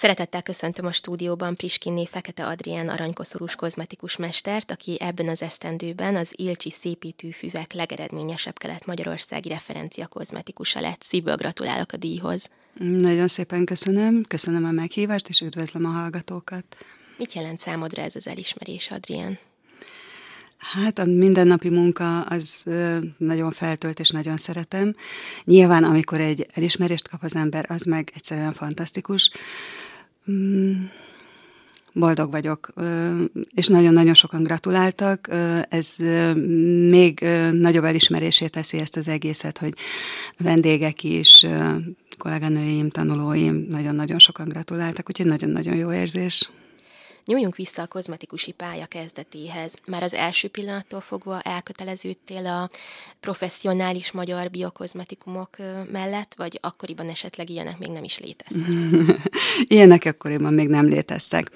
Szeretettel köszöntöm a stúdióban Priskinné Fekete Adrienn aranykoszorús kozmetikus mestert, aki ebben az esztendőben az ILCSI Szépítő Füvek legeredményesebb kelet-magyarországi referencia kozmetikusa lett. Szívből gratulálok a díjhoz. Nagyon szépen köszönöm, köszönöm a meghívást, és üdvözlöm a hallgatókat. Mit jelent számodra ez az elismerés, Adrienn? Hát a mindennapi munka az nagyon feltölt, és nagyon szeretem. Nyilván, amikor egy elismerést kap az ember, az meg egyszerűen fantasztikus. Boldog vagyok, és nagyon-nagyon sokan gratuláltak. Ez még nagyobb elismerésé teszi ezt az egészet, hogy vendégek is, kolléganőim, tanulóim nagyon-nagyon sokan gratuláltak, úgyhogy nagyon-nagyon jó érzés. Nyúljunk vissza a kozmetikusi pálya kezdetéhez. Már az első pillanattól fogva elköteleződtél a professzionális magyar biokozmetikumok mellett, vagy akkoriban esetleg ilyenek még nem is léteztek? Ilyenek akkoriban még nem léteztek.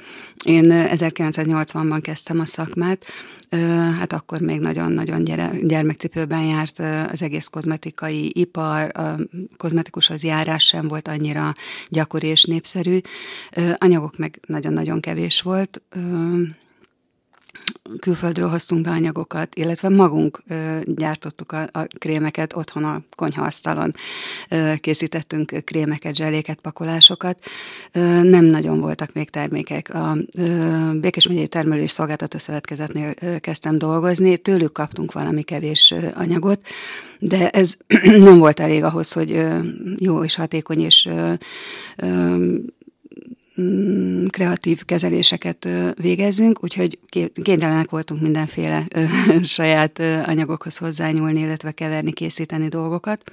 Én 1980-ban kezdtem a szakmát, hát akkor még nagyon-nagyon gyermekcipőben járt az egész kozmetikai ipar, a kozmetikushoz járás sem volt annyira gyakori és népszerű, anyagok meg nagyon-nagyon kevés volt, külföldről hoztunk be anyagokat, illetve magunk gyártottuk a krémeket, otthon a konyhaasztalon készítettünk krémeket, zseléket, pakolásokat. Nem nagyon voltak még termékek. A Békés-megyei Termelő és Szolgáltató Szövetkezetnél kezdtem dolgozni, tőlük kaptunk valami kevés anyagot, de ez nem volt elég ahhoz, hogy jó és hatékony és kreatív kezeléseket végezzünk, úgyhogy kénytelenek voltunk mindenféle saját anyagokhoz hozzányúlni, illetve keverni, készíteni dolgokat.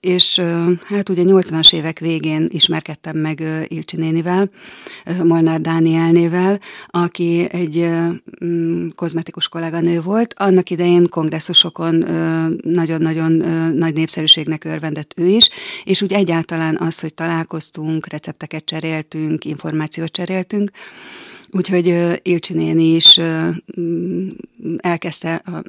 És hát ugye 80-as évek végén ismerkedtem meg ILCSI nénivel, Molnár Dánielnével, aki egy kozmetikus kolléganő volt. Annak idején kongresszusokon nagyon-nagyon nagy népszerűségnek örvendett ő is, és úgy egyáltalán az, hogy találkoztunk, recepteket cseréltünk, információt cseréltünk, úgyhogy ILCSI néni is elkezdte a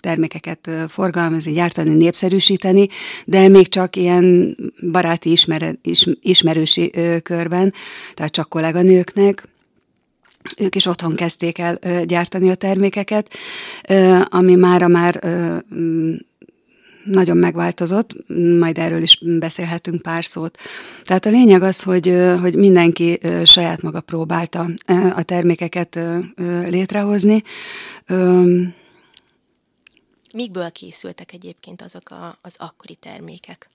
termékeket forgalmazni, gyártani, népszerűsíteni, de még csak ilyen baráti ismerősi körben, tehát csak kolléganőknek. Ők is otthon kezdték el gyártani a termékeket, ami mára már nagyon megváltozott, majd erről is beszélhetünk pár szót. Tehát a lényeg az, hogy mindenki saját maga próbálta a termékeket létrehozni. Mikből készültek egyébként azok az akkori termékek?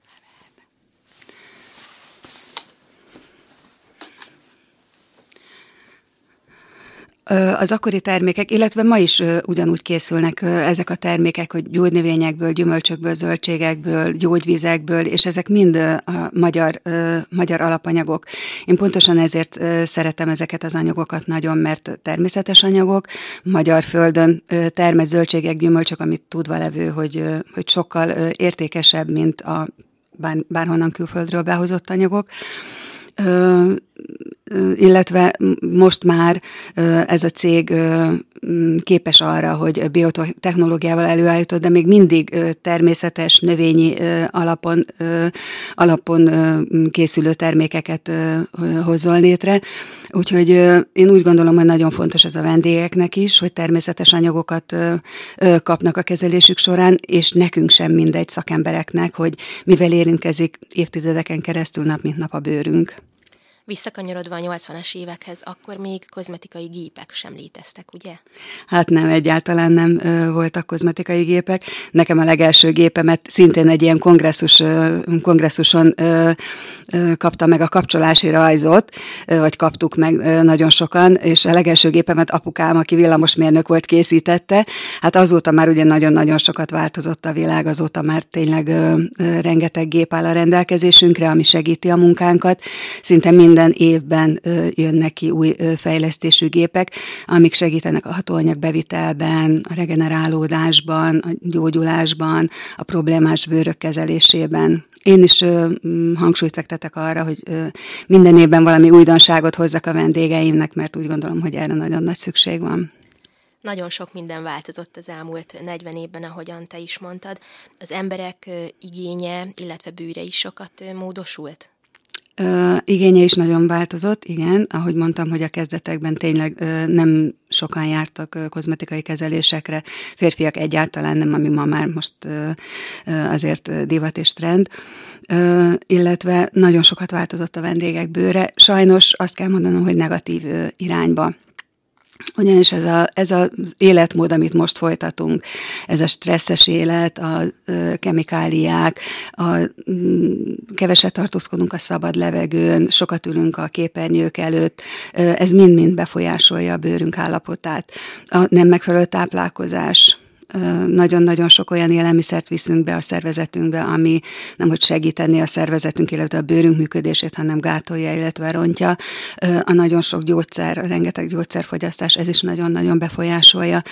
Az akkori termékek, illetve ma is ugyanúgy készülnek ezek a termékek, hogy gyógynövényekből, gyümölcsökből, zöldségekből, gyógyvizekből, és ezek mind a magyar alapanyagok. Én pontosan ezért szeretem ezeket az anyagokat nagyon, mert természetes anyagok, magyar földön termett zöldségek, gyümölcsök, amit tudva levő, hogy sokkal értékesebb, mint a bárhonnan külföldről behozott anyagok. Illetve most már ez a cég képes arra, hogy biotechnológiával előállított, de még mindig természetes, növényi alapon készülő termékeket hozzon létre. Úgyhogy én úgy gondolom, hogy nagyon fontos ez a vendégeknek is, hogy természetes anyagokat kapnak a kezelésük során, és nekünk sem mindegy, szakembereknek, hogy mivel érintkezik évtizedeken keresztül nap mint nap a bőrünk. Visszakanyarodva a 80-as évekhez, akkor még kozmetikai gépek sem léteztek, ugye? Hát nem, egyáltalán nem voltak kozmetikai gépek. Nekem a legelső gépemet szintén egy ilyen kongresszuson kapta meg a kapcsolási rajzot, vagy kaptuk meg nagyon sokan, és a legelső gépemet apukám, aki villamosmérnök volt, készítette. Hát azóta már ugye nagyon-nagyon sokat változott a világ, azóta már tényleg rengeteg gép áll a rendelkezésünkre, ami segíti a munkánkat. Szinte minden évben jönnek ki új fejlesztésű gépek, amik segítenek a hatóanyag bevitelben, a regenerálódásban, a gyógyulásban, a problémás bőrök kezelésében. Én is hangsúlyt fektetek arra, hogy minden évben valami újdonságot hozzak a vendégeimnek, mert úgy gondolom, hogy erre nagyon nagy szükség van. Nagyon sok minden változott az elmúlt 40 évben, ahogyan te is mondtad. Az emberek igénye, illetve bőre is sokat módosult? Igénye is nagyon változott, igen. Ahogy mondtam, hogy a kezdetekben tényleg nem sokan jártak kozmetikai kezelésekre, férfiak egyáltalán nem, ami ma már most azért divat és trend, illetve nagyon sokat változott a vendégek bőre. Sajnos azt kell mondanom, hogy negatív irányba. Ugyanis ez az életmód, amit most folytatunk, ez a stresszes élet, a kemikáliák, keveset tartózkodunk a szabad levegőn, sokat ülünk a képernyők előtt, ez mind-mind befolyásolja a bőrünk állapotát. A nem megfelelő táplálkozás, nagyon-nagyon sok olyan élelmiszert viszünk be a szervezetünkbe, ami nemhogy segíteni a szervezetünk, illetve a bőrünk működését, hanem gátolja, illetve rontja. A nagyon sok gyógyszer, rengeteg gyógyszerfogyasztás, ez is nagyon-nagyon befolyásolja.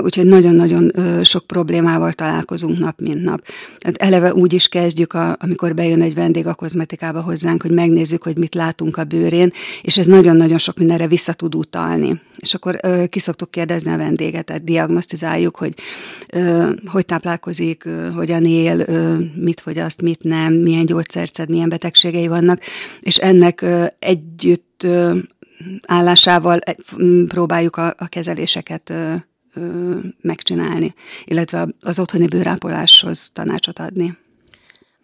Úgyhogy nagyon-nagyon sok problémával találkozunk nap, mint nap. Tehát eleve úgy is kezdjük, amikor bejön egy vendég a kozmetikába hozzánk, hogy megnézzük, hogy mit látunk a bőrén, és ez nagyon-nagyon sok mindenre vissza tud utalni. És akkor ki szoktuk kérdezni a vendéget, tehát diagnosztizáljuk, hogy táplálkozik, hogyan él, mit fogyaszt, mit nem, milyen gyógyszert szed, milyen betegségei vannak, és ennek együtt állásával próbáljuk a kezeléseket megcsinálni, illetve az otthoni bőrápoláshoz tanácsot adni.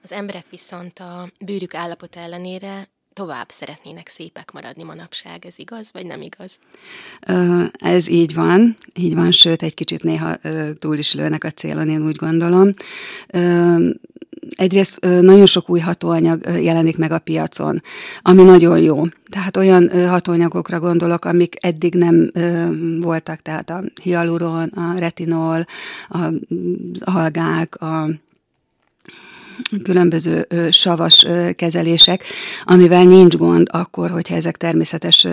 Az emberek viszont a bőrük állapota ellenére tovább szeretnének szépek maradni manapság, ez igaz, vagy nem igaz? Ez így van, sőt, egy kicsit néha túl is lőnek a célon, én úgy gondolom. Egyrészt nagyon sok új hatóanyag jelenik meg a piacon, ami nagyon jó. Tehát olyan hatóanyagokra gondolok, amik eddig nem voltak, tehát a hialuron, a retinol, a algák, a különböző savas kezelések, amivel nincs gond akkor, hogyha ezek természetes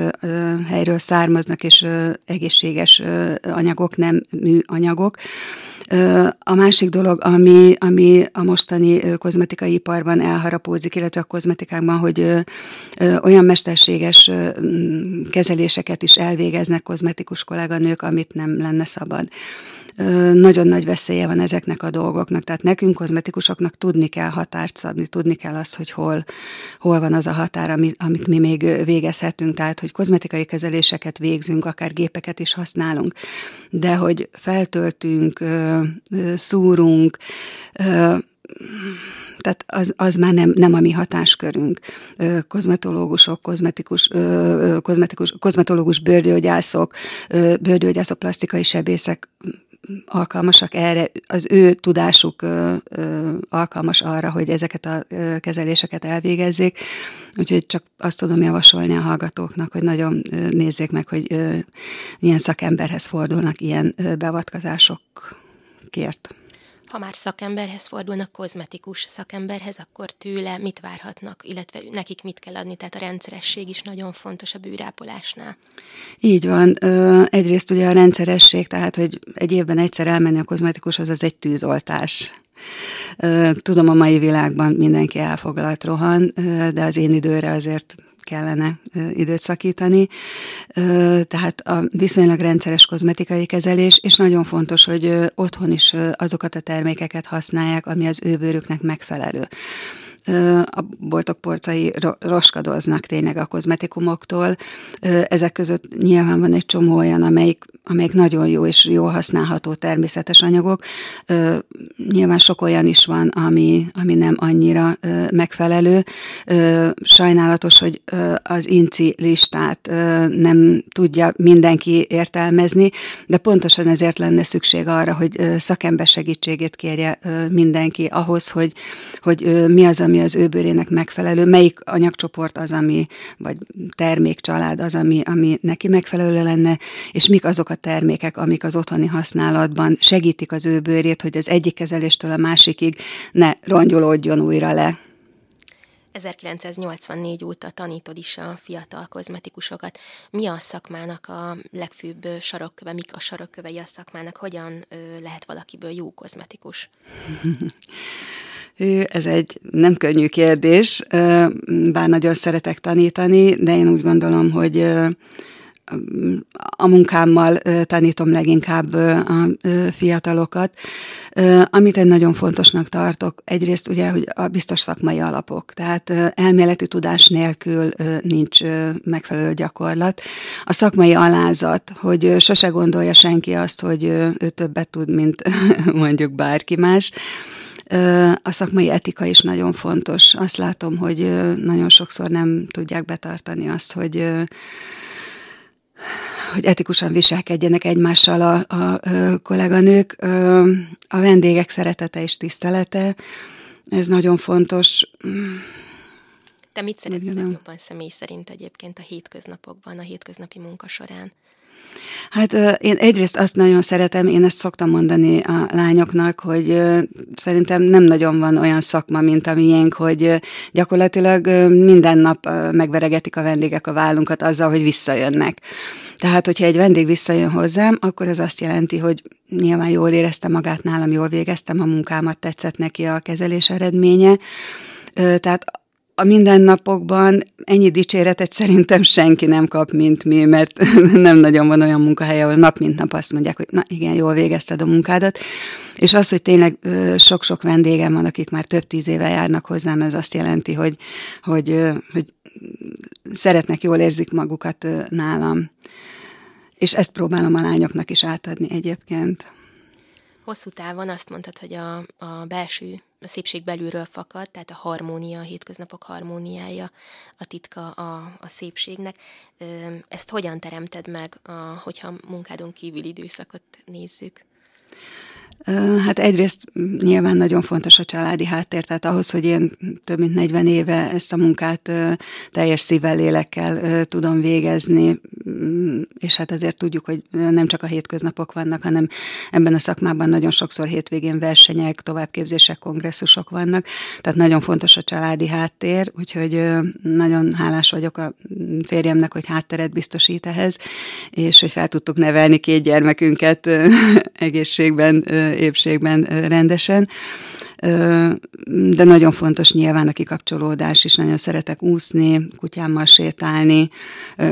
helyről származnak, és egészséges anyagok, nem műanyagok. A másik dolog, ami a mostani kozmetikai iparban elharapózik, illetve a kozmetikákban, hogy olyan mesterséges kezeléseket is elvégeznek kozmetikus kolléganők, amit nem lenne szabad. Nagyon nagy veszélye van ezeknek a dolgoknak, tehát nekünk kozmetikusoknak tudni kell határt szabni, tudni kell azt, hogy hol van az a határ, amit mi még végezhetünk, tehát hogy kozmetikai kezeléseket végzünk, akár gépeket is használunk, de hogy feltöltünk, szúrunk, tehát az már nem a mi hatáskörünk. Kozmetológusok, kozmetológus bőrgyógyászok, plastikai sebészek alkalmasak erre, az ő tudásuk alkalmas arra, hogy ezeket a kezeléseket elvégezzék. Úgyhogy csak azt tudom javasolni a hallgatóknak, hogy nagyon nézzék meg, hogy milyen szakemberhez fordulnak ilyen beavatkozásokért. Ha már szakemberhez fordulnak, kozmetikus szakemberhez, akkor tőle mit várhatnak, illetve nekik mit kell adni? Tehát a rendszeresség is nagyon fontos a bőrápolásnál. Így van. Egyrészt ugye a rendszeresség, tehát hogy egy évben egyszer elmenni a kozmetikushoz, az egy tűzoltás. Tudom, a mai világban mindenki elfoglalt rohan, de az én időre azért kellene időt szakítani. Tehát a viszonylag rendszeres kozmetikai kezelés, és nagyon fontos, hogy otthon is azokat a termékeket használják, ami az ő bőrüknek megfelelő. A boltok porcai roskadoznak tényleg a kozmetikumoktól. Ezek között nyilván van egy csomó olyan, amelyik nagyon jó és jól használható természetes anyagok. Nyilván sok olyan is van, ami nem annyira megfelelő. Sajnálatos, hogy az INCI listát nem tudja mindenki értelmezni, de pontosan ezért lenne szükség arra, hogy szakember segítségét kérje mindenki ahhoz, hogy mi az, ami az ő bőrének megfelelő, melyik anyagcsoport az, vagy termékcsalád az, ami neki megfelelő lenne, és mik azok a termékek, amik az otthoni használatban segítik az ő bőrét, hogy az egyik kezeléstől a másikig ne rongyolódjon újra le. 1984 óta tanítod is a fiatal kozmetikusokat. Mi a szakmának a legfőbb sarokköve, mik a sarokkövei a szakmának, hogyan lehet valakiből jó kozmetikus? Ez egy nem könnyű kérdés, bár nagyon szeretek tanítani, de én úgy gondolom, hogy a munkámmal tanítom leginkább a fiatalokat, amit egy nagyon fontosnak tartok. Egyrészt ugye, hogy a biztos szakmai alapok, tehát elméleti tudás nélkül nincs megfelelő gyakorlat. A szakmai alázat, hogy sose gondolja senki azt, hogy ő többet tud, mint mondjuk bárki más. A szakmai etika is nagyon fontos. Azt látom, hogy nagyon sokszor nem tudják betartani azt, hogy etikusan viselkedjenek egymással a kolléganők. A vendégek szeretete és tisztelete, ez nagyon fontos. Te mit szeretnél jobban személy szerint egyébként a hétköznapokban, a hétköznapi munka során? Hát én egyrészt azt nagyon szeretem, én ezt szoktam mondani a lányoknak, hogy szerintem nem nagyon van olyan szakma, mint a miénk, hogy gyakorlatilag minden nap megveregetik a vendégek a vállunkat azzal, hogy visszajönnek. Tehát, hogyha egy vendég visszajön hozzám, akkor ez azt jelenti, hogy nyilván jól érezte magát nálam, jól végeztem a munkámat, tetszett neki a kezelés eredménye. Tehát a mindennapokban ennyi dicséretet szerintem senki nem kap, mint mi, mert nem nagyon van olyan munkahely, ahol nap mint nap azt mondják, hogy na igen, jól végezted a munkádat. És az, hogy tényleg sok-sok vendégem van, akik már több 10 éve járnak hozzám, ez azt jelenti, hogy szeretnek, jól érzik magukat nálam. És ezt próbálom a lányoknak is átadni egyébként. Hosszú távon azt mondtad, hogy a belső, a szépség belülről fakad, tehát a harmónia, a hétköznapok harmóniája, a titka a szépségnek. Ezt hogyan teremted meg, hogyha munkádon kívül időszakot nézzük? Hát egyrészt nyilván nagyon fontos a családi háttér, tehát ahhoz, hogy én több mint 40 éve ezt a munkát teljes szívvel, lélekkel tudom végezni, és hát azért tudjuk, hogy nem csak a hétköznapok vannak, hanem ebben a szakmában nagyon sokszor hétvégén versenyek, továbbképzések, kongresszusok vannak, tehát nagyon fontos a családi háttér, úgyhogy nagyon hálás vagyok a férjemnek, hogy hátteret biztosít ehhez, és hogy fel tudtuk nevelni 2 gyermekünket egészségben, épségben, rendesen. De nagyon fontos nyilván a kikapcsolódás is. Nagyon szeretek úszni, kutyámmal sétálni,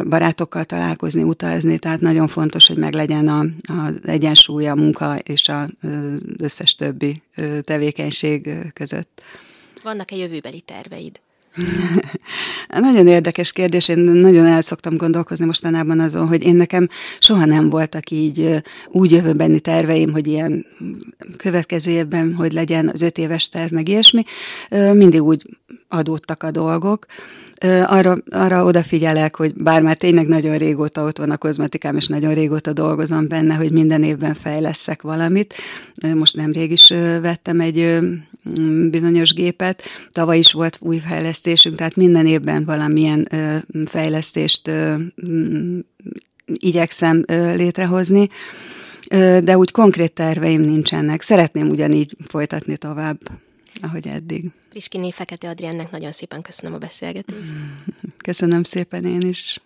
barátokkal találkozni, utazni, tehát nagyon fontos, hogy meglegyen az egyensúly a munka és az összes többi tevékenység között. Vannak-e jövőbeli terveid? Nagyon érdekes kérdés, én nagyon el szoktam gondolkozni mostanában azon, hogy én nekem soha nem voltak így úgy jövőbeni terveim, hogy ilyen következő évben, hogy legyen az 5 éves terv, meg ilyesmi, mindig úgy adódtak a dolgok. Arra odafigyelek, hogy bár már tényleg nagyon régóta ott van a kozmetikám, és nagyon régóta dolgozom benne, hogy minden évben fejlesszek valamit. Most nemrég is vettem egy bizonyos gépet, tavaly is volt új fejlesztésünk, tehát minden évben valamilyen fejlesztést igyekszem létrehozni, de úgy konkrét terveim nincsenek. Szeretném ugyanígy folytatni tovább, ahogy eddig. Priskinné Fekete Adriennek nagyon szépen köszönöm a beszélgetést. Köszönöm szépen én is.